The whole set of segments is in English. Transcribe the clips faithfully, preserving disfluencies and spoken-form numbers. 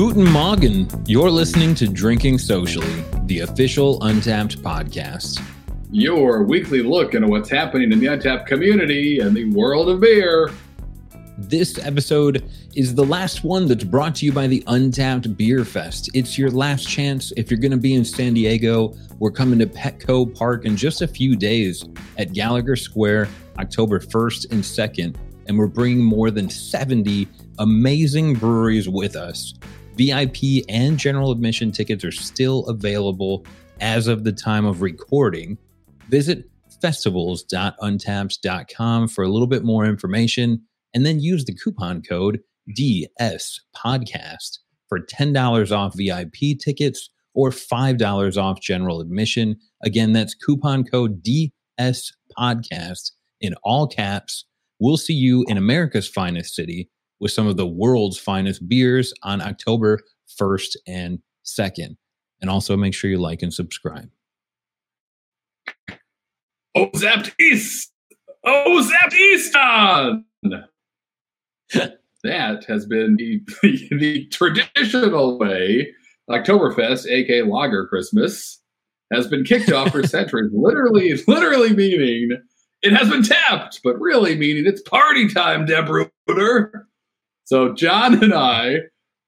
Guten Morgen. You're listening to Drinking Socially, the official Untapped podcast. Your weekly look into what's happening in the Untapped community and the world of beer. This episode is the last one that's brought to you by the Untapped Beer Fest. It's your last chance. If you're going to be in San Diego, we're coming to Petco Park in just a few days at Gallagher Square, October first and second. And we're bringing more than seventy amazing breweries with us. V I P and general admission tickets are still available as of the time of recording. Visit festivals dot untaps dot com for a little bit more information, and then use the coupon code D S Podcast for ten dollars off V I P tickets or five dollars off general admission. Again, that's coupon code D S Podcast in all caps. We'll see you in America's finest city with some of the world's finest beers on October first and second. And also make sure you like and subscribe. Oh, zapped East! Oh, zapped Eastern! That has been the, the, the traditional way Oktoberfest, aka Lager Christmas, has been kicked off for centuries. Literally, literally meaning it has been tapped, but really meaning it's party time, Debruder. So John and I,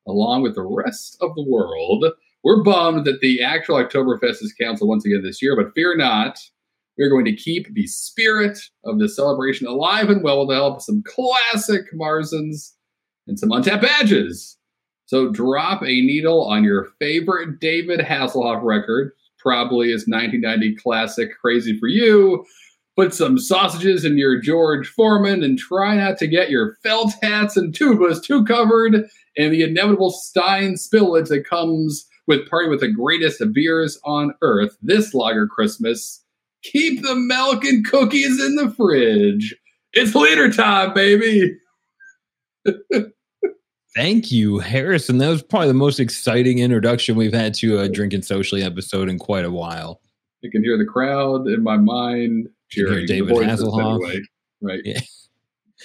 along with the rest of the world, we're bummed that the actual Oktoberfest is canceled once again this year, but fear not. We're going to keep the spirit of the celebration alive and well with the help of some classic Märzens and some Untapped badges. So drop a needle on your favorite David Hasselhoff record, probably his nineteen ninety classic Crazy for You. Put some sausages in your George Foreman and try not to get your felt hats and tubas too covered in the inevitable Stein spillage that comes with partying with the greatest of beers on earth this Lager Christmas. Keep the milk and cookies in the fridge. It's leader time, baby. Thank you, Harrison. That was probably the most exciting introduction we've had to a Drinking Socially episode in quite a while. You can hear the crowd in my mind cheering. David Hasselhoff. Anyway, right. Yeah.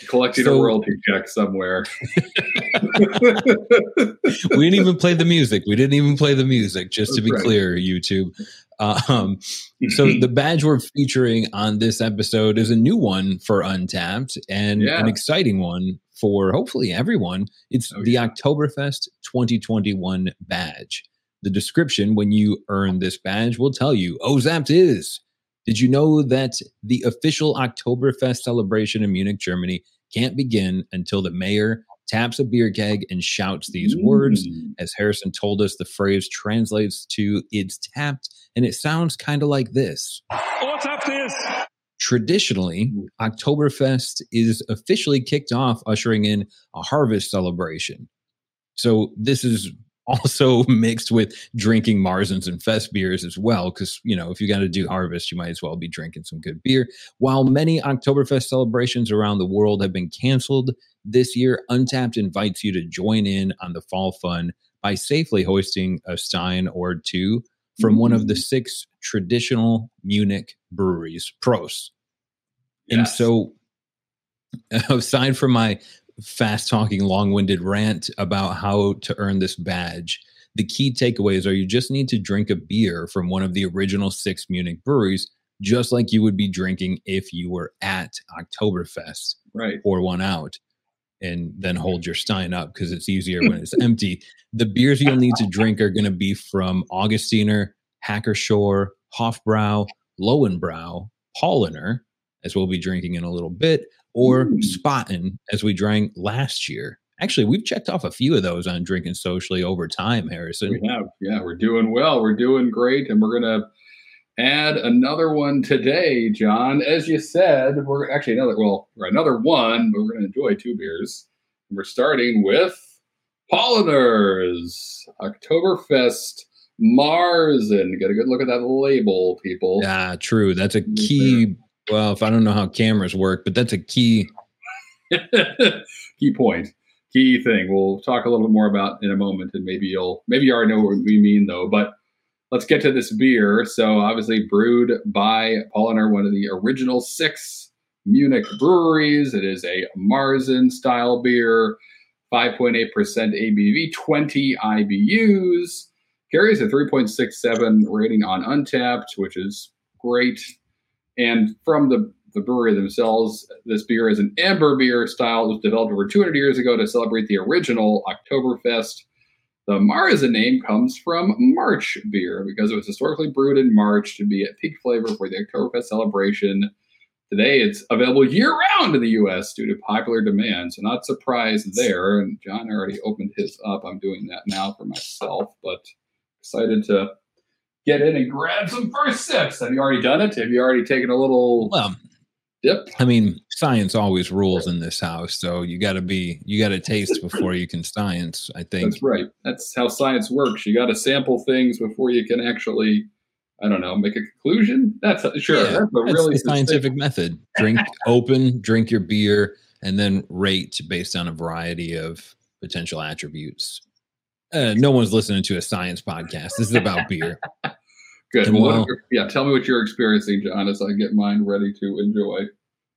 Collecting so, a royalty check somewhere. We didn't even play the music. We didn't even play the music, just That's to be right. clear, YouTube. Um, so the badge we're featuring on this episode is a new one for Untapped and yeah. an exciting one for hopefully everyone. It's oh, the yeah. Oktoberfest twenty twenty-one badge. The description when you earn this badge will tell you, oh, zapped is. Did you know that the official Oktoberfest celebration in Munich, Germany can't begin until the mayor taps a beer keg and shouts these mm. words? As Harrison told us, the phrase translates to it's tapped, and it sounds kind of like this. Oh, tapped is. Traditionally, Oktoberfest is officially kicked off, ushering in a harvest celebration. So this is also mixed with drinking Märzens and fest beers as well, because, you know, if you got to do harvest, you might as well be drinking some good beer. While many Oktoberfest celebrations around the world have been canceled this year, Untapped invites you to join in on the fall fun by safely hoisting a Stein or two from mm-hmm. one of the six traditional Munich breweries, Prost. Yes. And so, aside from my fast-talking, long-winded rant about how to earn this badge, the key takeaways are you just need to drink a beer from one of the original six Munich breweries, just like you would be drinking if you were at Oktoberfest. Right. Pour one out and then hold your Stein up because it's easier when it's empty. The beers you'll need to drink are going to be from Augustiner, Hacker-Pschorr, Hofbrau, Lowenbrau, Paulaner, as we'll be drinking in a little bit, or Spaten, as we drank last year. Actually, we've checked off a few of those on Drinking Socially over time, Harrison. We have. Yeah, we're doing well. We're doing great. And we're going to add another one today, John. As you said, we're actually another, well, another one, but we're going to enjoy two beers. And we're starting with Paulaner's Oktoberfest Märzen. Get a good look at that label, people. Yeah, true. That's a key. Well, if I don't know how cameras work, but that's a key key point, key thing. We'll talk a little bit more about in a moment, and maybe you'll maybe you already know what we mean, though. But let's get to this beer. So, obviously, brewed by Paulaner, one of the original six Munich breweries. It is a Märzen style beer, five point eight percent A B V, twenty I B Us, carries a three point six seven rating on Untapped, which is great. And from the, the brewery themselves, this beer is an amber beer style that was developed over two hundred years ago to celebrate the original Oktoberfest. The Märzen name comes from March beer because it was historically brewed in March to be at peak flavor for the Oktoberfest celebration. Today, it's available year-round in the U S due to popular demand, so not surprised there. And John already opened his up. I'm doing that now for myself, but excited to get in and grab some first sips. Have you already done it? Have you already taken a little well, dip? I mean, science always rules in this house, so you got to be you got to taste before you can science, I think. That's right. That's how science works. You got to sample things before you can actually... I don't know, make a conclusion? That's a, sure. Yeah, that's a really the scientific method. Drink open, drink your beer, and then rate based on a variety of potential attributes. Uh, no one's listening to a science podcast. This is about beer. Good. Well, while, your, yeah, tell me what you're experiencing, John, as I get mine ready to enjoy.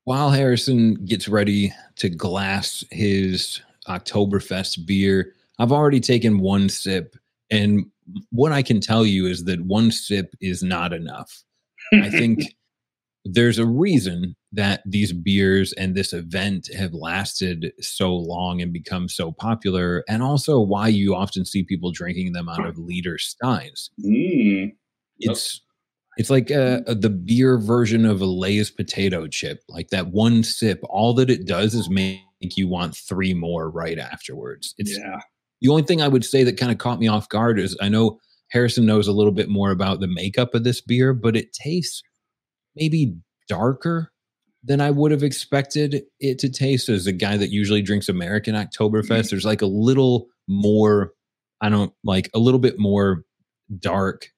While Harrison gets ready to glass his Oktoberfest beer, I've already taken one sip, and what I can tell you is that one sip is not enough. I think there's a reason that these beers and this event have lasted so long and become so popular, and also why you often see people drinking them out of liter steins. Mm. It's it's like a, a, the beer version of a Lay's potato chip. Like that one sip, all that it does is make you want three more right afterwards. It's, yeah. The only thing I would say that kind of caught me off guard is I know Harrison knows a little bit more about the makeup of this beer, but it tastes maybe darker than I would have expected it to taste as a guy that usually drinks American Oktoberfest. Mm-hmm. There's like a little more, I don't like a little bit more dark,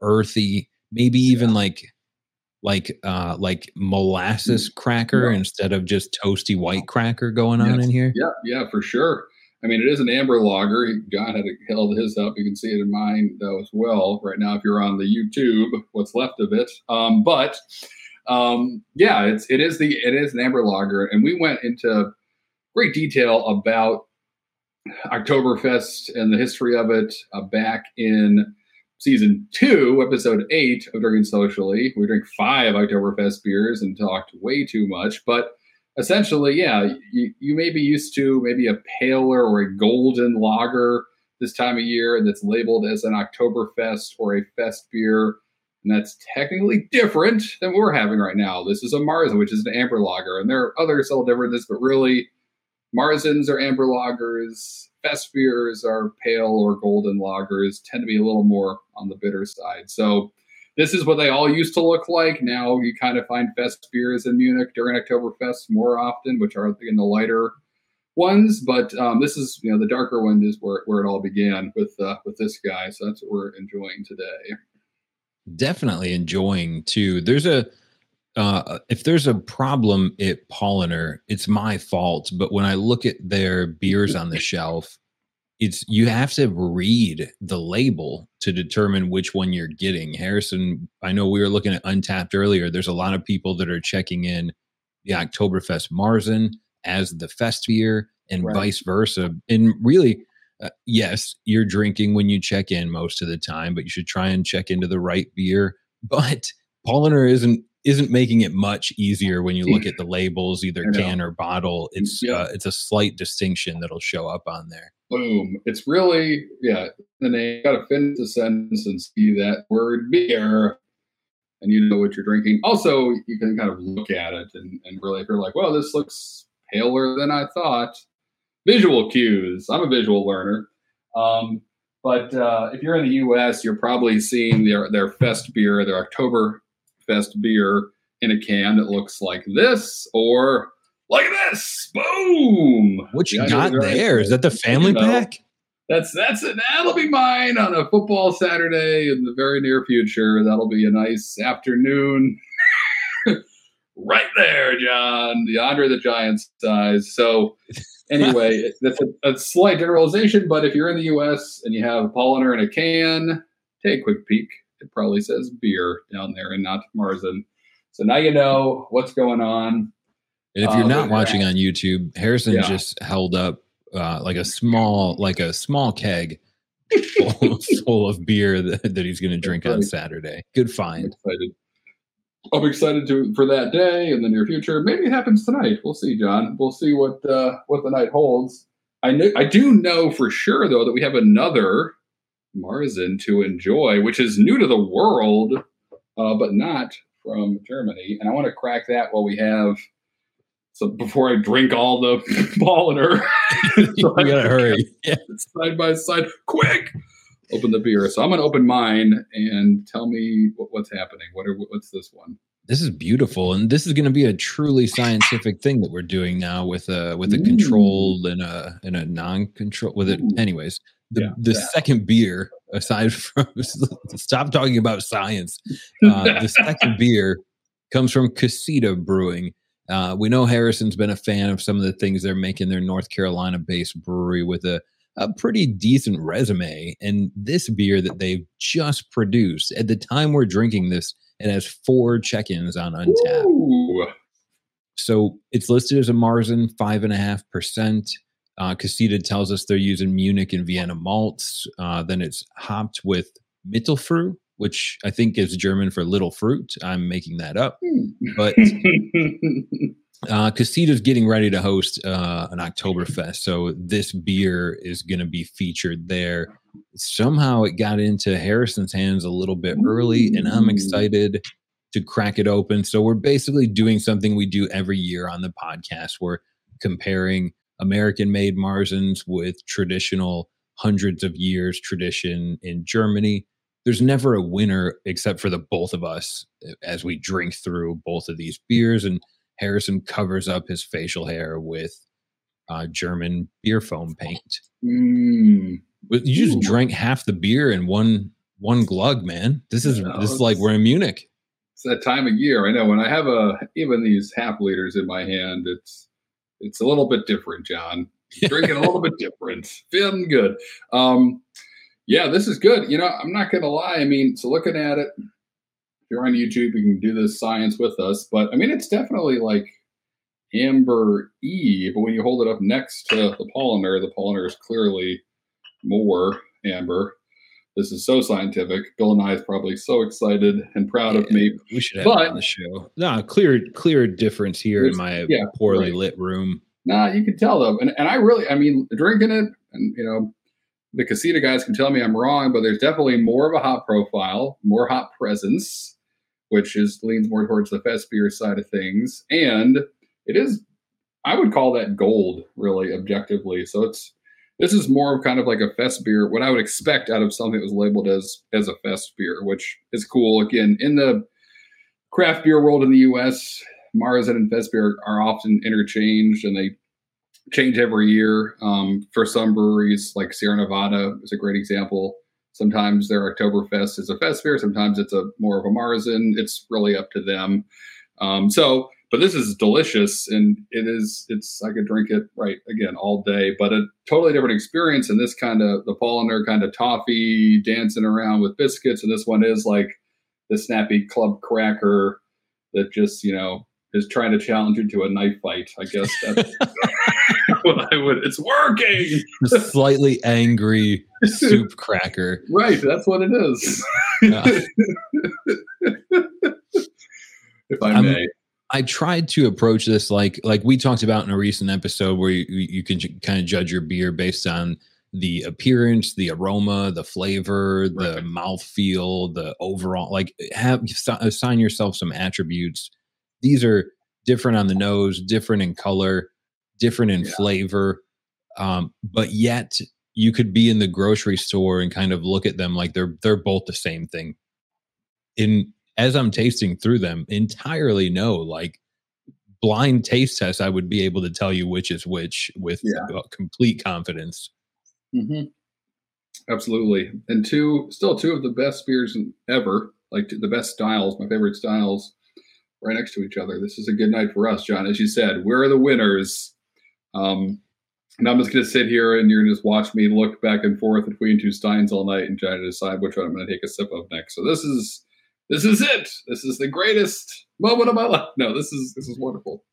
earthy, maybe even yeah. like, like, uh, like molasses mm-hmm. cracker yeah. instead of just toasty white cracker going yes. on in here. Yeah. Yeah, for sure. I mean, it is an amber lager. John had held his up. You can see it in mine, though, as well. Right now, if you're on the YouTube, what's left of it. Um, but, um, yeah, it's, it is the it is an amber lager. And we went into great detail about Oktoberfest and the history of it uh, back in Season two, Episode eight of Drinking Socially. We drank five Oktoberfest beers and talked way too much, but... Essentially, yeah, you, you may be used to maybe a paler or a golden lager this time of year that's labeled as an Oktoberfest or a fest beer, and that's technically different than what we're having right now. This is a Märzen, which is an amber lager, and there are other subtle differences, but really, Märzens are amber lagers, fest beers are pale or golden lagers, tend to be a little more on the bitter side, so... This is what they all used to look like. Now you kind of find fest beers in Munich during Oktoberfest more often, which are in the lighter ones. But um, this is, you know, the darker one is where, where it all began with uh, with this guy. So that's what we're enjoying today. Definitely enjoying too. There's a uh, if there's a problem at Paulaner, it's my fault. But when I look at their beers on the shelf, it's you have to read the label to determine which one you're getting. Harrison, I know we were looking at Untapped earlier. There's a lot of people that are checking in the Oktoberfest Märzen as the fest beer and right. vice versa. And really, uh, yes, you're drinking when you check in most of the time, but you should try and check into the right beer. But Paulaner isn't isn't making it much easier when you look at the labels, either can or bottle. It's yeah. uh, it's a slight distinction that'll show up on there. Boom. It's really, yeah, the name. You got to finish the sentence and see that word beer, and you know what you're drinking. Also, you can kind of look at it and, and really, if you're like, well, this looks paler than I thought. Visual cues. I'm a visual learner. Um, but uh, if you're in the U S, you're probably seeing their, their fest beer, their Oktoberfest beer in a can that looks like this or... Look at this! Boom! What you yeah, got there? Right. Is that the family you know, pack? That's that's it. That'll be mine on a football Saturday in the very near future. That'll be a nice afternoon, right there, John. The Andre the Giant size. So, anyway, that's a, a slight generalization. But if you're in the U S and you have a Paulaner in a can, take a quick peek. It probably says beer down there and not Märzen. So now you know what's going on. And if you're not watching on YouTube, Harrison yeah. just held up uh, like a small like a small keg full, full of beer that, that he's going to drink on Saturday. Good find. I'm excited, I'm excited to, for that day in the near future. Maybe it happens tonight. We'll see, John. We'll see what uh, what the night holds. I know. I do know for sure, though, that we have another Märzen to enjoy, which is new to the world, uh, but not from Germany. And I want to crack that while we have. So before I drink all the Paulaner, you gotta hurry. Yeah. Side by side, quick, open the beer. So I'm gonna open mine and tell me what, what's happening. What are what's this one? This is beautiful, and this is going to be a truly scientific thing that we're doing now with a with a Ooh. controlled and a and a non-control with it. Ooh. Anyways, the yeah, the that. second beer, aside from stop talking about science, uh, the second beer comes from Casita Brewing. Uh, we know Harrison's been a fan of some of the things they're making their North Carolina-based brewery with a, a pretty decent resume. And this beer that they've just produced, at the time we're drinking this, it has four check-ins on Untapped. Ooh. So it's listed as a Märzen, five point five percent. Uh, Casita tells us they're using Munich and Vienna malts. Uh, then it's hopped with Mittelfrüh, which I think is German for little fruit. I'm making that up. But uh, Casita's getting ready to host uh, an Oktoberfest, so this beer is going to be featured there. Somehow it got into Harrison's hands a little bit early, and I'm excited to crack it open. So we're basically doing something we do every year on the podcast. We're comparing American-made Märzens with traditional hundreds of years tradition in Germany. There's never a winner except for the both of us as we drink through both of these beers. And Harrison covers up his facial hair with uh, German beer foam paint. Mm. You just Ooh. drank half the beer in one one glug, man. This is no, this is like we're in Munich. It's that time of year. I know when I have a even these half liters in my hand, it's it's a little bit different, John. Drinking a little bit different, feeling good. Um, Yeah, this is good. You know, I'm not going to lie. I mean, so looking at it, if you're on YouTube, you can do this science with us. But, I mean, it's definitely like amber E. But when you hold it up next to the Paulaner, the Paulaner is clearly more amber. This is so scientific. Bill and I is probably so excited and proud yeah, of me. We should have but, it on the show. No, clear, clear difference here in my yeah, poorly right. lit room. Nah, you can tell, though. And, and I really, I mean, drinking it and, you know, the Casita guys can tell me I'm wrong, but there's definitely more of a hop profile, more hop presence, which is leans more towards the fest beer side of things. And it is, I would call that gold, really, objectively. So it's this is more of kind of like a fest beer, what I would expect out of something that was labeled as as a fest beer, which is cool. Again, in the craft beer world in the U S, Märzen and fest beer are often interchanged, and they change every year. Um, for some breweries, like Sierra Nevada is a great example. Sometimes their Oktoberfest is a fest beer. Sometimes it's a more of a Märzen. It's really up to them. Um, so, but this is delicious, and it is. It's I could drink it right again all day, but a totally different experience. And this kind of the Paulaner kind of toffee dancing around with biscuits, and this one is like the snappy club cracker that just you know is trying to challenge you to a knife fight. I guess. That's What I would, it's working. Slightly angry soup cracker. Right, that's what it is. Yeah. If I may, I'm, I tried to approach this like like we talked about in a recent episode, where you you can j- kind of judge your beer based on the appearance, the aroma, the flavor, right. the mouthfeel, the overall. Like have assign yourself some attributes. These are different on the nose, different in color. Different in yeah. flavor, um, but yet you could be in the grocery store and kind of look at them like they're they're both the same thing. In as I'm tasting through them, entirely no like blind taste test, I would be able to tell you which is which with yeah. complete confidence. Mm-hmm. Absolutely, and two still two of the best beers ever, like the best styles, my favorite styles, right next to each other. This is a good night for us, John. As you said, we're the winners. Um, and I'm just going to sit here and you're going to just watch me look back and forth between two steins all night and try to decide which one I'm going to take a sip of next. So this is, this is it. This is the greatest moment of my life. No, this is, this is wonderful.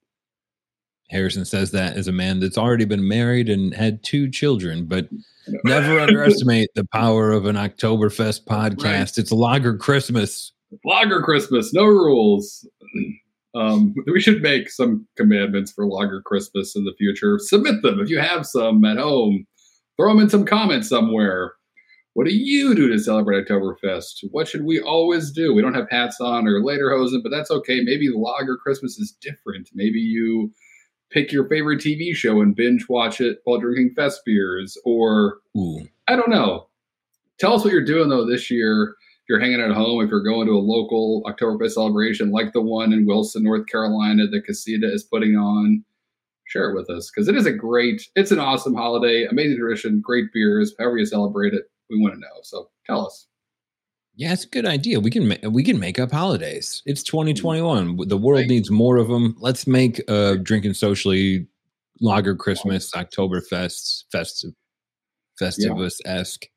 Harrison says that as a man that's already been married and had two children, but never underestimate the power of an Oktoberfest podcast. Right. It's Lager Christmas. Lager Christmas, no rules. Um, we should make some commandments for Lager Christmas in the future. Submit them if you have some at home. Throw them in some comments somewhere. What do you do to celebrate Oktoberfest? What should we always do? We don't have hats on or lederhosen, but that's okay. Maybe Lager Christmas is different. Maybe you pick your favorite T V show and binge watch it while drinking fest beers, or Ooh. I don't know. Tell us what you're doing, though, this year. If you're hanging at home, if you're going to a local Oktoberfest celebration like the one in Wilson, North Carolina, that Casita is putting on, share it with us, because it is a great, it's an awesome holiday, amazing tradition, great beers, however you celebrate it. We want to know. So tell us. Yeah, it's a good idea. We can, ma- we can make up holidays. It's twenty twenty-one. The world right. needs more of them. Let's make uh drinking socially Lager Christmas, Oktoberfest, festive, Festivus-esque. Yeah.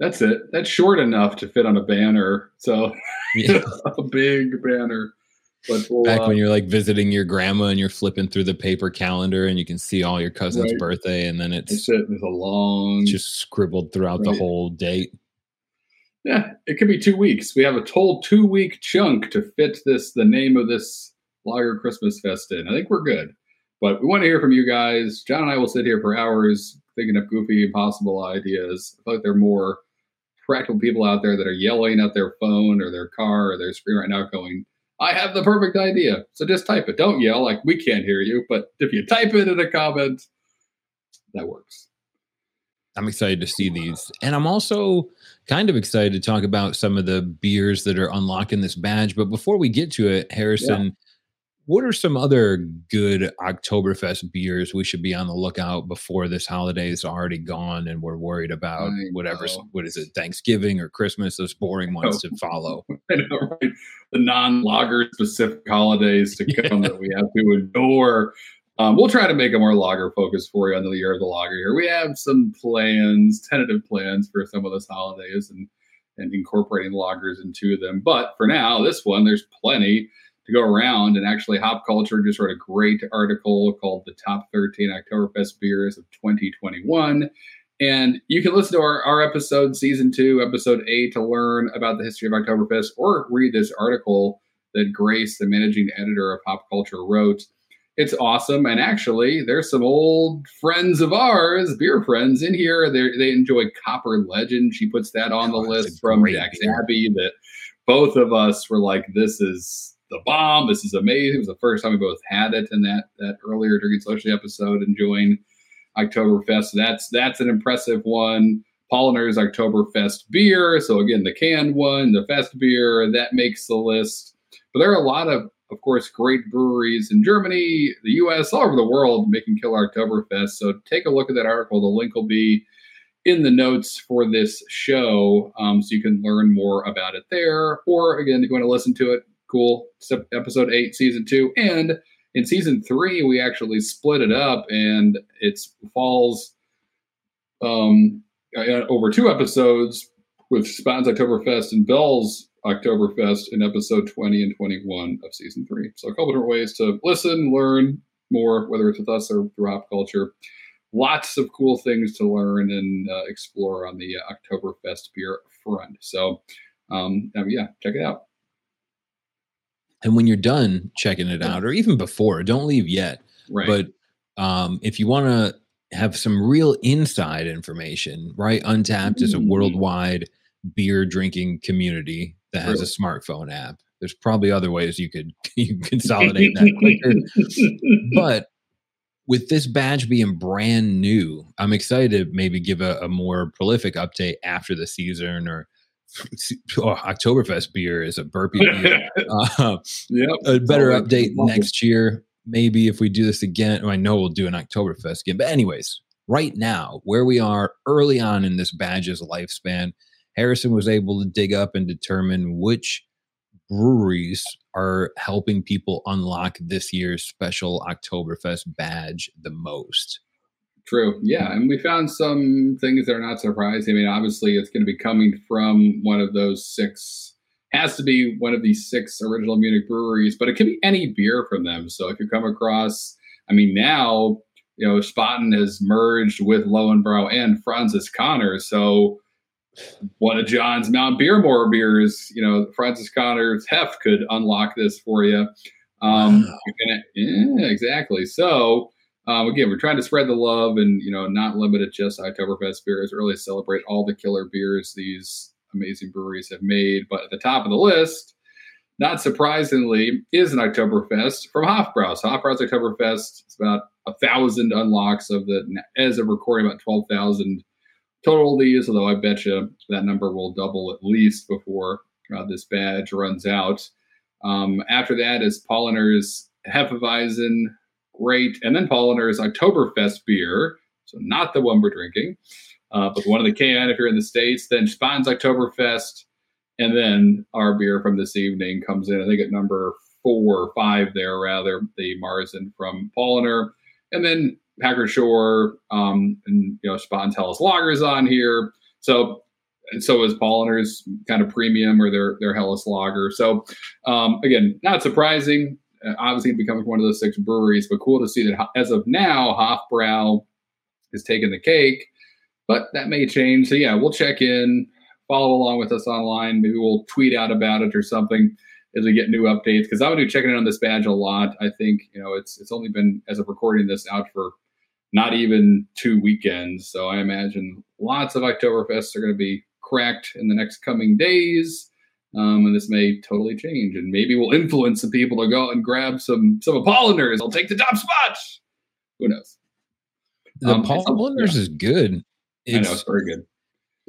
That's it. That's short enough to fit on a banner. So yeah. a big banner. But we'll, Back uh, when you're like visiting your grandma and you're flipping through the paper calendar and you can see all your cousin's right. birthday, and then it's, it's, it, it's a long, it's just scribbled throughout right. the whole date. Yeah, it could be two weeks. We have a total two week chunk to fit this, the name of this Lager Christmas Fest in. I think we're good, but we want to hear from you guys. John and I will sit here for hours thinking of goofy, impossible ideas. I feel like there are more practical people out there that are yelling at their phone or their car or their screen right now going, I have the perfect idea. So just type it. Don't yell, like we can't hear you. But if you type it in a comment, that works. I'm excited to see these. And I'm also kind of excited to talk about some of the beers that are unlocking this badge. But before we get to it, Harrison, yeah. what are some other good Oktoberfest beers we should be on the lookout before this holiday is already gone and we're worried about whatever's, what is it, Thanksgiving or Christmas, those boring ones to follow? I know, right? The non-lager specific holidays to come yeah. that we have to endure. Um, we'll try to make a more lager focus for you on the year of the lager here. We have some plans, tentative plans for some of those holidays and, and incorporating lagers into them. But for now, this one, there's plenty to go around, and actually Hop Culture just wrote a great article called The Top thirteen Oktoberfest Beers of twenty twenty-one. And you can listen to our, our episode, Season two, Episode eight, to learn about the history of Oktoberfest, or read this article that Grace, the managing editor of Hop Culture, wrote. It's awesome. And actually, there's some old friends of ours, beer friends, in here. They they enjoy Copper Legend. She puts that on oh, the list from Jack's Abby that both of us were like, this is the bomb. This is amazing. It was the first time we both had it in that that earlier Drinking Socially episode, enjoying Oktoberfest. That's that's an impressive one. Paulaner's Oktoberfest beer. So again, the canned one, the fest beer, that makes the list. But there are a lot of, of course, great breweries in Germany, the U S, all over the world making killer Oktoberfest. So take a look at that article. The link will be in the notes for this show. Um, so you can learn more about it there. Or again, if you want to listen to it, cool. Episode eight, Season two. And in Season three, we actually split it up, and it falls um, over two episodes with Spaten's Oktoberfest and Bell's Oktoberfest in Episode twenty and twenty-one of Season three. So a couple different ways to listen, learn more, whether it's with us or through Hop Culture. Lots of cool things to learn and uh, explore on the Oktoberfest beer front. So um, yeah, check it out. And when you're done checking it out, or even before, don't leave yet. Right. But um, if you want to have some real inside information, right? Untapped mm-hmm. is a worldwide beer drinking community that has really? a smartphone app. There's probably other ways you could you consolidate that quicker. But with this badge being brand new, I'm excited to maybe give a, a more prolific update after the season, or Oh, Oktoberfest beer is a burpee beer. Uh, yep. A better oh, update next year. Maybe if we do this again, I know we'll do an Oktoberfest again. But anyways, right now, where we are early on in this badge's lifespan, Harrison was able to dig up and determine which breweries are helping people unlock this year's special Oktoberfest badge the most. True. Yeah. And we found some things that are not surprising. I mean, obviously, it's going to be coming from one of those six, has to be one of these six original Munich breweries, but it could be any beer from them. So if you come across I mean, now, you know, Spaten has merged with Lowenbrau and Franziskaner. So one of John's Mount Beermore beers, you know, Franziskaner's Heft could unlock this for you. Um, wow. Gonna, yeah, exactly. So, um, again, we're trying to spread the love and, you know, not limit it just Oktoberfest beers, really celebrate all the killer beers these amazing breweries have made. But at the top of the list, not surprisingly, is an Oktoberfest from Hofbrau. So Hofbrau's Oktoberfest, it's about a thousand unlocks of the, as of recording, about twelve thousand total of these, although I bet you that number will double at least before uh, this badge runs out. Um, after that is Paulaner's Hefeweizen, great, and then Paulaner's Oktoberfest beer, so not the one we're drinking, uh, but one of the can if you're in the States. Then Spaten's Oktoberfest, and then our beer from this evening comes in, I think at number four or five there, rather, the Märzen from Paulaner. And then Hacker-Pschorr, um, and, you know, Spaten's Helles Lager's on here. So, and so is Paulaner's kind of premium or their, their Helles Lager. So, um, again, not surprising. Uh, obviously, becoming one of those six breweries, but cool to see that as of now, Hofbrau is taking the cake, but that may change. So, yeah, we'll check in, follow along with us online. Maybe we'll tweet out about it or something as we get new updates, because I'm going to be checking in on this badge a lot. I think, you know, it's it's only been, as of recording this, out for not even two weekends. So I imagine lots of Oktoberfests are going to be cracked in the next coming days. Um, and this may totally change. And maybe we'll influence some people to go out and grab some some Paulaners. I'll take the top spot. Who knows? The um, Paulaners yeah. is good. It's, I know, it's very good.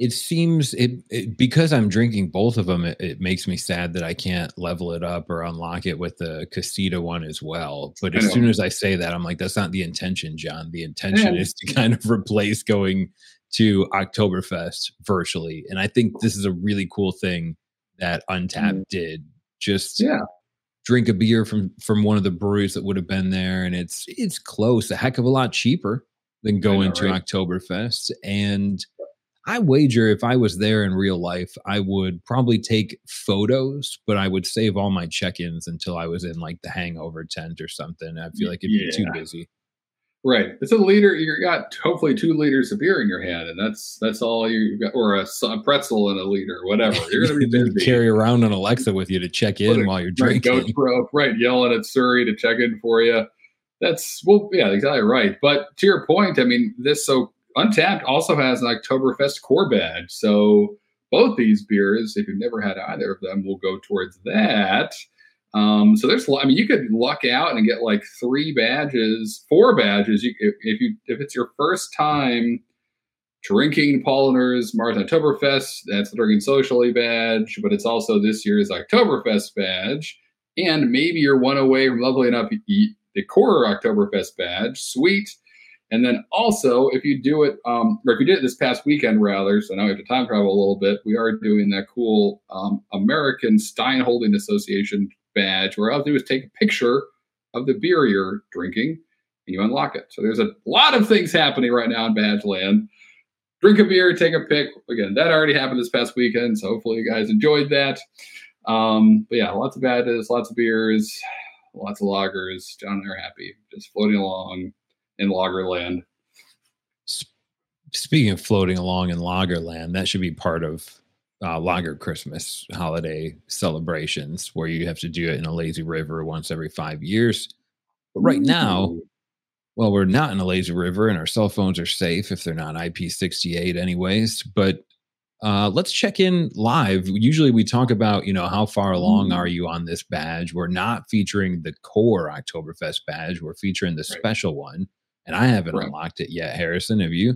It seems, it, it because I'm drinking both of them, it, it makes me sad that I can't level it up or unlock it with the Casita one as well. But as soon as I say that, I'm like, that's not the intention, John. The intention yeah. is to kind of replace going to Oktoberfest virtually. And I think this is a really cool thing that Untapped mm. did. Just yeah. drink a beer from, from one of the breweries that would have been there. And it's it's close, a heck of a lot cheaper than going to right? Oktoberfest. And I wager if I was there in real life, I would probably take photos, but I would save all my check-ins until I was in like the hangover tent or something. I feel like it'd yeah. be too busy. Right. It's a liter. You got hopefully two liters of beer in your hand, and that's that's all you got, or a, a pretzel and a liter, whatever. You're going to be busy. Carry around an Alexa with you to check in while you're drinking. GoPro, right. Yelling at Siri to check in for you. That's, well, yeah, exactly right. But to your point, I mean, this so. Untapped also has an Oktoberfest core badge. So both these beers, if you've never had either of them, will go towards that. Um, so there's, I mean, you could luck out and get like three badges, four badges. You, if, if you, if it's your first time drinking Paulaner's Märzen Oktoberfest, that's the drinking socially badge, but it's also this year's Oktoberfest badge. And maybe you're one away from lovely enough to eat the core Oktoberfest badge. Sweet. And then also, if you do it, um, or if you did it this past weekend, rather, so now we have to time travel a little bit, we are doing that cool um, American Stein Holding Association badge, where all you do is take a picture of the beer you're drinking, and you unlock it. So there's a lot of things happening right now in badge land. Drink a beer, take a pic. Again, that already happened this past weekend, so hopefully you guys enjoyed that. Um, but yeah, lots of badges, lots of beers, lots of lagers. John and I are happy, just floating along in Lagerland. Speaking of floating along in Lagerland, that should be part of uh, Lager Christmas holiday celebrations, where you have to do it in a lazy river once every five years. But right now, well, we're not in a lazy river, and our cell phones are safe if they're not I P sixty-eight anyways. But uh, let's check in live. Usually we talk about, you know, how far along are you on this badge? We're not featuring the core Oktoberfest badge. We're featuring the right. special one. And I haven't right. unlocked it yet, Harrison. Have you?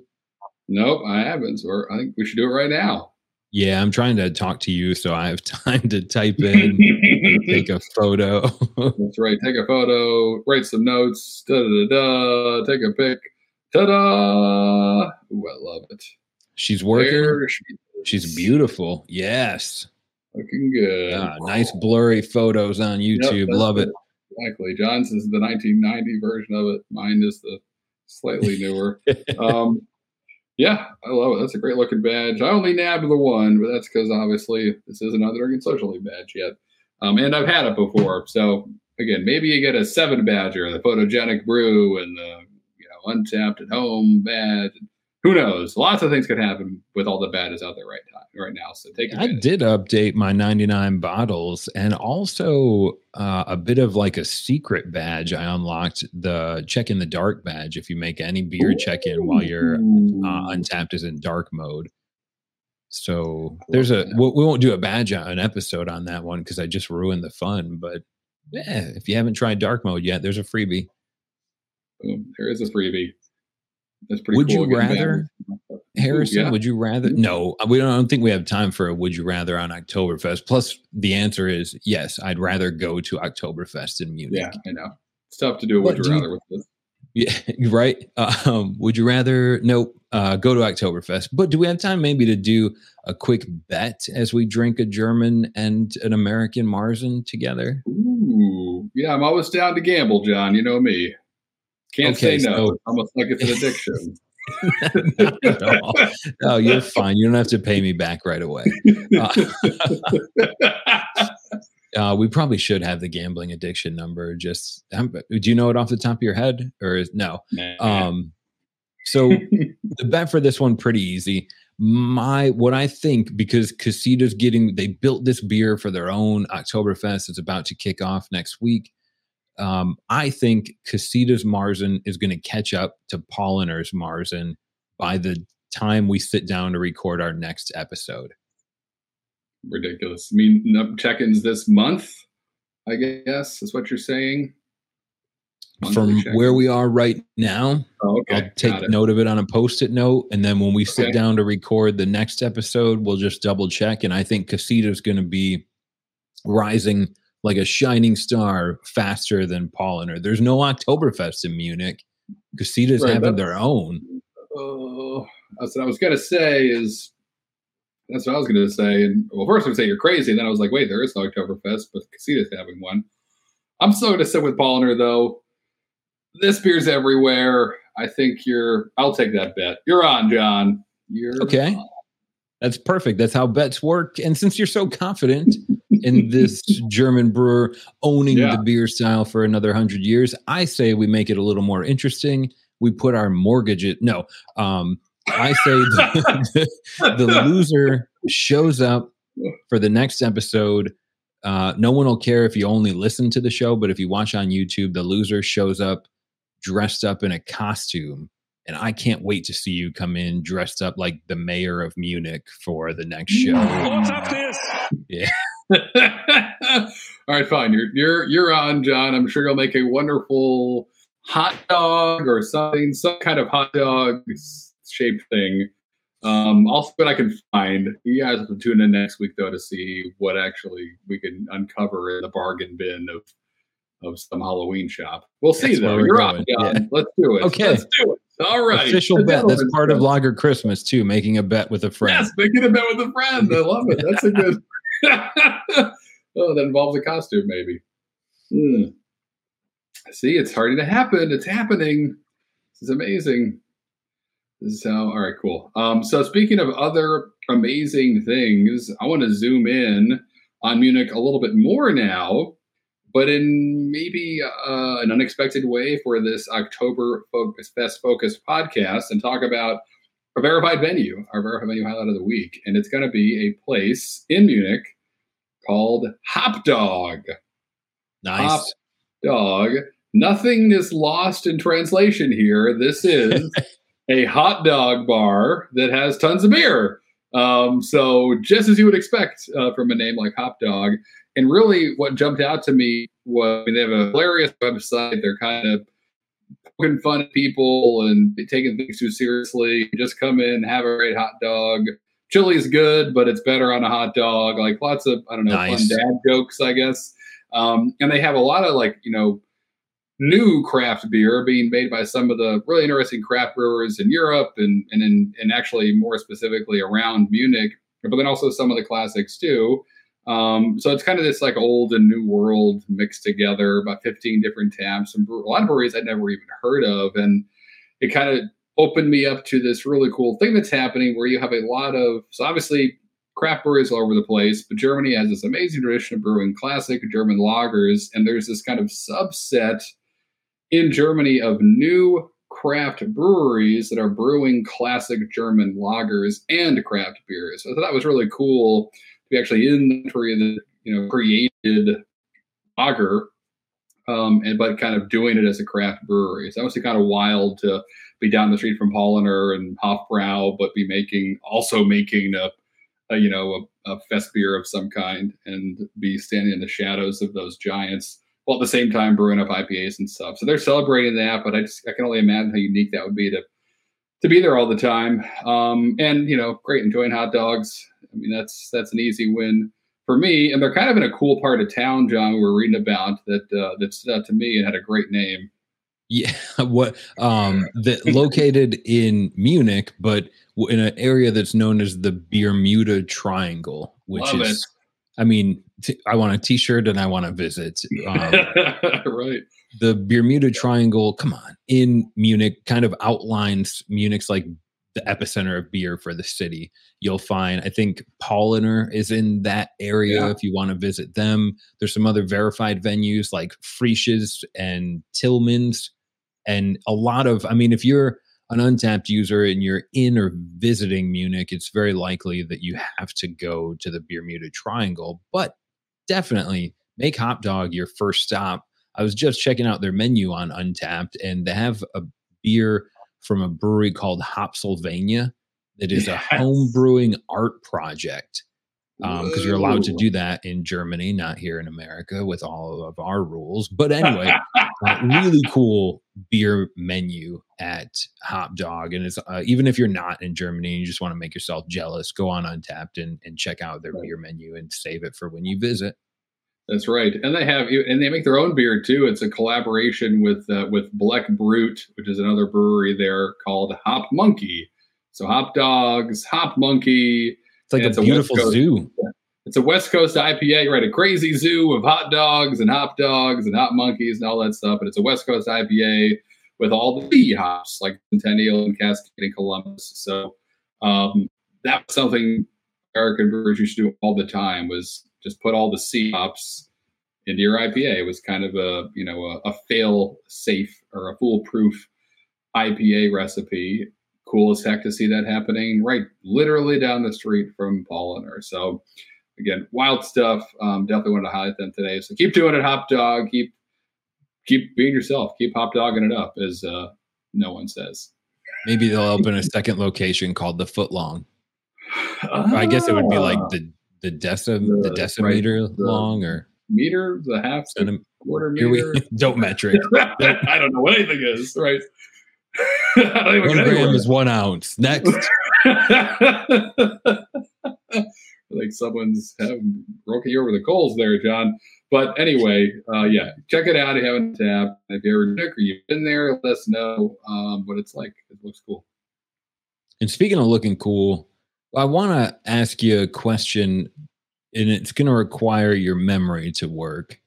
Nope, I haven't. So I think we should do it right now. Yeah, I'm trying to talk to you, so I have time to type in, and take a photo. That's right. Take a photo, write some notes, da da da, take a pic. Ta da! Ooh, I love it. She's working. She She's beautiful. Yes. Looking good. Ah, nice blurry photos on YouTube. Yep, love it. Exactly. John's is the nineteen ninety version of it. Mine is the slightly newer. um, yeah, I love it. That's a great looking badge. I only nabbed the one, but that's because obviously this isn't on the Drinking Socially badge yet. Um, and I've had it before, so again, maybe you get a seven badge or the photogenic brew and the, you know, Untapped at Home badge. Who knows? Lots of things could happen with all the badges out there right now. Right now, so take advantage. I did update my ninety-nine bottles, and also uh, a bit of like a secret badge. I unlocked the check in the dark badge. If you make any beer check in while you're uh, Untapped is in dark mode. So there's a. We won't do a badge on an episode on that one because I just ruined the fun. But yeah, if you haven't tried dark mode yet, there's a freebie. Boom! There is a freebie. That's pretty would cool. You rather, Harrison, Ooh, yeah. Would you rather? No, we don't, I don't think we have time for a would you rather on Oktoberfest. Plus, the answer is yes, I'd rather go to Oktoberfest in Munich. Yeah, I know. It's tough to do a would you rather you, with this. Yeah, right. Um, would you rather, nope, uh, go to Oktoberfest. But do we have time maybe to do a quick bet as we drink a German and an American Märzen together? Ooh, yeah, I'm always down to gamble, John. You know me. Can't okay, say no. So, almost like it's an addiction. Not at all. No, you're fine. You don't have to pay me back right away. Uh, uh, we probably should have the gambling addiction number. Just um, do you know it off the top of your head or is, no? Nah. Um, so the bet for this one pretty easy. My what I think because Casita's getting they built this beer for their own Oktoberfest. It's about to kick off next week. Um, I think Casita's Märzen is going to catch up to Paulaner's Märzen by the time we sit down to record our next episode. Ridiculous. I mean, check-ins this month, I guess, is what you're saying? From where we are right now, oh, okay. I'll take note of it on a post-it note, and then when we sit okay. down to record the next episode, we'll just double-check, and I think Casita's going to be rising like a shining star faster than Paulaner. There's no Oktoberfest in Munich. Casita's right, having their own. Uh, that's what I was going to say is, that's what I was going to say. And well, first I would say you're crazy. And then I was like, wait, there is no Oktoberfest, but Casita's having one. I'm still going to sit with Paulaner though. This beer's everywhere. I think you're, I'll take that bet. You're on, John. You're okay. On. That's perfect. That's how bets work. And since you're so confident in this German brewer owning yeah. the beer style for another hundred years, I say we make it a little more interesting. We put our mortgage it. No, um, I say the, the, the loser shows up for the next episode. Uh, no one will care if you only listen to the show, but if you watch on YouTube, the loser shows up dressed up in a costume. And I can't wait to see you come in dressed up like the mayor of Munich for the next show. What's up, this? Yeah. All right, fine. You're you're you're on, John. I'm sure you'll make a wonderful hot dog or something, some kind of hot dog shaped thing. Um, I'll see what I can find. You guys will tune in next week though to see what actually we can uncover in the bargain bin of of some Halloween shop. We'll see that's though. You're going. On, John. Yeah. Let's do it. Okay. Let's do it. All right. Official the bet. That's part good. Of Lager Christmas, too. Making a bet with a friend. Yes, making a bet with a friend. I love it. That's a good. Oh, that involves a costume, maybe. Mm. See, it's starting to happen. It's happening. This is amazing. This is how. All right, cool. Um, so, speaking of other amazing things, I want to zoom in on Munich a little bit more now. But in maybe uh, an unexpected way for this Oktoberfest focused podcast, and talk about a verified venue, our verified venue highlight of the week. And it's going to be a place in Munich called Hop Dog. Nice. Hop Dog. Nothing is lost in translation here. This is a hot dog bar that has tons of beer. Um, so just as you would expect uh, from a name like Hop Dog. And really what jumped out to me was, I mean, they have a hilarious website. They're kind of poking fun at people and taking things too seriously. Just come in, have a great hot dog. Chili's good, but it's better on a hot dog. Like lots of, I don't know, nice. Fun dad jokes, I guess. Um, and they have a lot of like, you know, new craft beer being made by some of the really interesting craft brewers in Europe and, and, in, and actually more specifically around Munich, but then also some of the classics too. Um, so it's kind of this like old and new world mixed together, about fifteen different taps and brew- a lot of breweries I'd never even heard of. And it kind of opened me up to this really cool thing that's happening where you have a lot of, so obviously craft breweries all over the place, but Germany has this amazing tradition of brewing classic German lagers, and there's this kind of subset in Germany of new craft breweries that are brewing classic German lagers and craft beers. So I thought that was really cool to be actually in the country that, you know, created lager, um, and but kind of doing it as a craft brewery. So that was kind of wild to be down the street from Paulaner and Hofbrau, but be making also making a, a you know a, a fest beer of some kind, and be standing in the shadows of those giants, while at the same time brewing up I P As and stuff. So they're celebrating that, but I just I can only imagine how unique that would be to to be there all the time. Um, and you know, great, enjoying hot dogs. I mean, that's that's an easy win for me. And they're kind of in a cool part of town, John, we were reading about that uh, that stood out to me and had a great name. Yeah, what um, that located in Munich, but in an area that's known as the Bermuda Triangle, which Love is. It. I mean, t- I want a t-shirt and I want to visit. Um, right. The Bermuda Triangle, come on, in Munich, kind of outlines Munich's like the epicenter of beer for the city. You'll find, I think, Paulaner is in that area yeah. if you want to visit them. There's some other verified venues like Frisch's and Tillman's. And a lot of, I mean, if you're an Untapped user and you're in or visiting Munich, it's very likely that you have to go to the Bermuda Triangle, but definitely make Hop Dog your first stop. I was just checking out their menu on Untapped, and they have a beer from a brewery called Hopsylvania that is yes. a home brewing art project, um, because you're allowed to do that in Germany, not here in America with all of our rules. But anyway, uh, really cool beer menu at Hop Dog, and it's uh, even if you're not in Germany and you just want to make yourself jealous, go on Untapped and, and check out their right. beer menu and save it for when you visit. That's right, and they have and they make their own beer too. It's a collaboration with uh, with Black Brute, which is another brewery there, called Hop Monkey. So Hop Dogs, Hop Monkey. It's like a, it's a beautiful zoo. It's a West Coast I P A, right? A crazy zoo of hot dogs and hop dogs and hot monkeys and all that stuff. And it's a West Coast I P A with all the hops like Centennial and Cascade and Columbus. So um, that was something American brewers used to do all the time, was just put all the C hops into your I P A. It was kind of a, you know, a, a fail safe or a foolproof I P A recipe. Cool as heck to see that happening right literally down the street from Paulaner. So again, wild stuff. Um, definitely wanted to highlight them today. So keep doing it, Hop Dog. Keep keep being yourself. Keep hop dogging it up, as uh, no one says. Maybe they'll open a second location called the Footlong. Oh. I guess it would be like the the decim the, the decimeter right, the long or meter, the half centimeter, quarter meter. We, don't metric. I don't know what anything is. Right. I one gram anywhere. Is one ounce. Next. Like someone's broken you over the coals there, John. But anyway, uh, yeah, check it out if you haven't tapped. If you're ever Nick or you've been there, let us know um, what it's like. It looks cool. And speaking of looking cool, I want to ask you a question, and it's going to require your memory to work.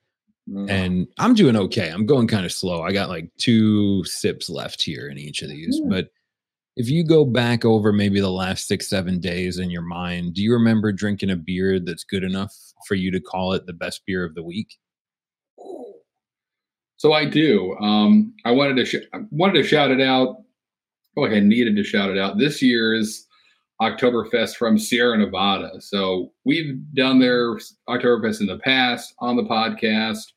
Uh, and I'm doing okay. I'm going kind of slow. I got like two sips left here in each of these, yeah. but if you go back over maybe the last six, seven days in your mind, do you remember drinking a beer that's good enough for you to call it the best beer of the week? So I do. Um, I wanted to sh- I wanted to shout it out. I feel like I needed to shout it out. This year's Oktoberfest from Sierra Nevada. So we've done their Oktoberfest in the past on the podcast.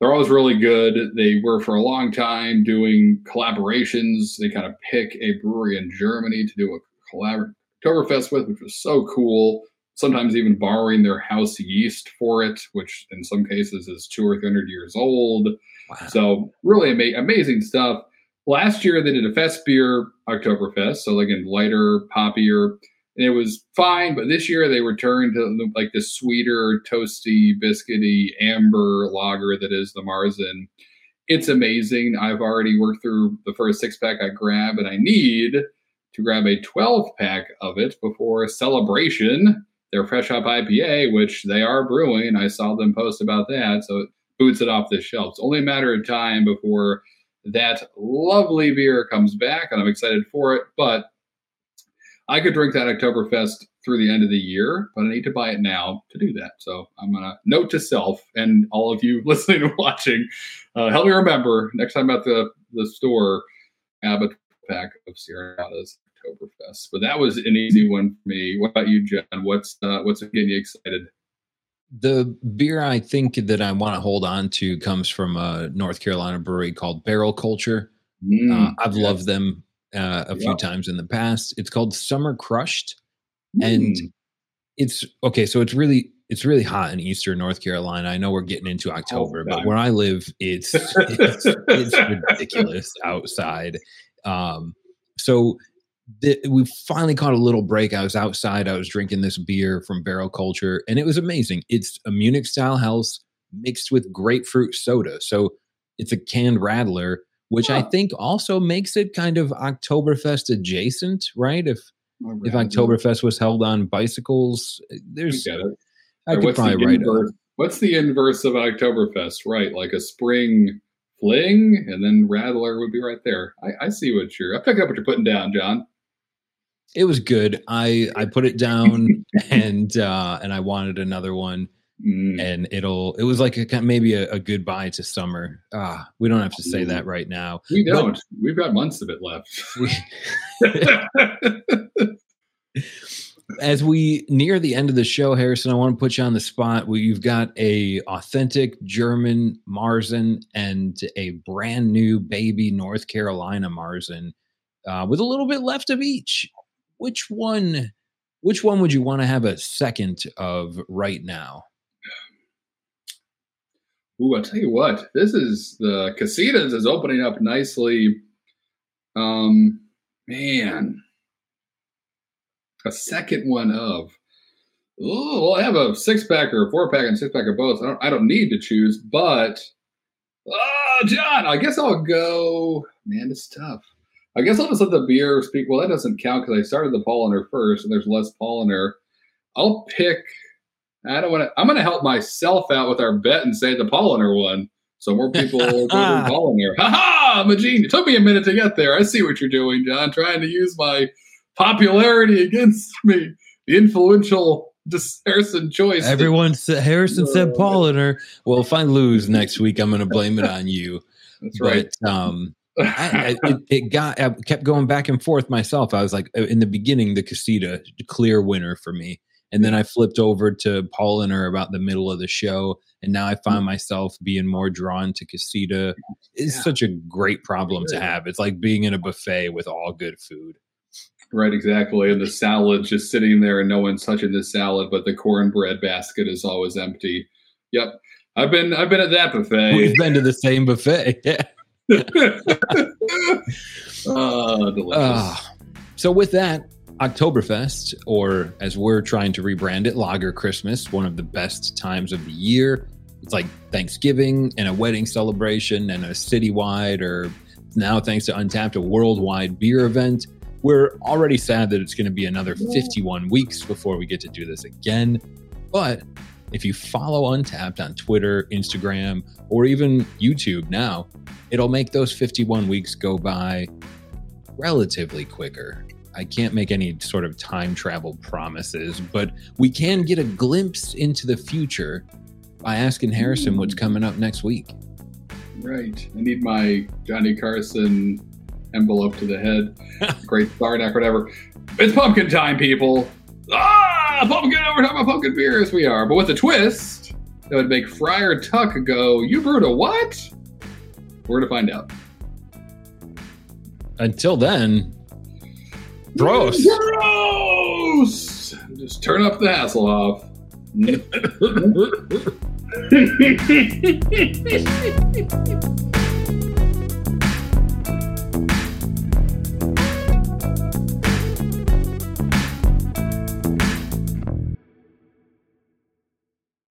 They're always really good. They were for a long time doing collaborations. They kind of pick a brewery in Germany to do a collabor- Oktoberfest with, which was so cool. Sometimes even borrowing their house yeast for it, which in some cases is two or three hundred years old. Wow. So really ama- amazing stuff. Last year they did a fest beer Oktoberfest, so like in lighter, poppier, and it was fine. But this year they returned to like the sweeter, toasty, biscuity, amber lager that is the Märzen. It's amazing. I've already worked through the first six pack I grab, and I need to grab a twelve pack of it before Celebration, their Fresh Hop I P A, which they are brewing. I saw them post about that, so it boots it off the shelf. It's only a matter of time before that lovely beer comes back, and I'm excited for it. But I could drink that Oktoberfest through the end of the year, but I need to buy it now to do that. So I'm going to note to self and all of you listening and watching, uh, help me remember next time at the, the store, have a pack of Sierra Nevada's Oktoberfest. But that was an easy one for me. What about you, Jen? What's, uh, what's getting you excited? The beer I think that I want to hold on to comes from a North Carolina brewery called Barrel Culture. Mm, uh, I've yeah. loved them uh, a yeah. few times in the past. It's called Summer Crushed. Mm. And it's okay. So it's really, it's really hot in Eastern North Carolina. I know we're getting into October, oh, but where I live, it's, it's, it's ridiculous outside. Um, so The, we finally caught a little break. I was outside. I was drinking this beer from Barrel Culture, and it was amazing. It's a Munich-style Helles mixed with grapefruit soda. So it's a canned Radler, which yeah. I think also makes it kind of Oktoberfest adjacent, right? If right. if Oktoberfest was held on bicycles, there's... I, I could probably write it. What's the inverse of Oktoberfest, right? Like a spring... fling, and then Radler would be right there. I, I see what you're... I picked up what you're putting down, John. It was good. I, I put it down and uh, and I wanted another one. Mm. And it'll it was like a, maybe a, a goodbye to summer. Ah, we don't have to say that right now. We don't. But we've got months of it left. We, as we near the end of the show, Harrison, I want to put you on the spot where you've got a authentic German Märzen and a brand new baby North Carolina Märzen uh, with a little bit left of each. Which one, which one would you want to have a second of right now? Ooh, I'll tell you what, this is the Casitas is opening up nicely. Um, man, a second one of, oh, well, I have a six pack or a four pack and six pack of both. I don't, I don't need to choose, but, oh, John, I guess I'll go, man, it's tough. I guess I'll just let the beer speak. Well, that doesn't count because I started the Paulaner first, and there's less Paulaner. I'll pick. I don't want to. I'm going to help myself out with our bet and say the Paulaner one, so more people go to Paulaner. Ha ha! I'm a genius. It took me a minute to get there. I see what you're doing, John. Trying to use my popularity against me. The influential Harrison choice. Everyone said Harrison uh, said Paulaner. Well, if I lose next week, I'm going to blame it on you. That's right. But, um, I, I, it, it got. I kept going back and forth myself. I was like, in the beginning, the Casita, clear winner for me, and then I flipped over to Paulaner about the middle of the show, and now I find myself being more drawn to Casita. It's yeah. such a great problem to have. It's like being in a buffet with all good food. Right, exactly. And the salad just sitting there, and no one's touching the salad, but the cornbread basket is always empty. Yep, I've been, I've been at that buffet. We've been to the same buffet. Yeah. uh, uh, so with that, Oktoberfest, or as we're trying to rebrand it, Lager Christmas, one of the best times of the year. It's like Thanksgiving and a wedding celebration and a citywide, or now thanks to Untapped, a worldwide beer event. We're already sad that it's going to be another fifty-one weeks before we get to do this again, but if you follow Untapped on Twitter, Instagram, or even YouTube now, it'll make those fifty-one weeks go by relatively quicker. I can't make any sort of time travel promises, but we can get a glimpse into the future by asking Harrison what's coming up next week. Right. I need my Johnny Carson envelope to the head. Great start, or whatever. It's pumpkin time, people. Ah! Pumpkin, we're talking about pumpkin beer as we are, but with a twist that would make Friar Tuck go, "You brewed a what?" We're to find out. Until then, gross. Gross. Just turn up the Hasselhoff.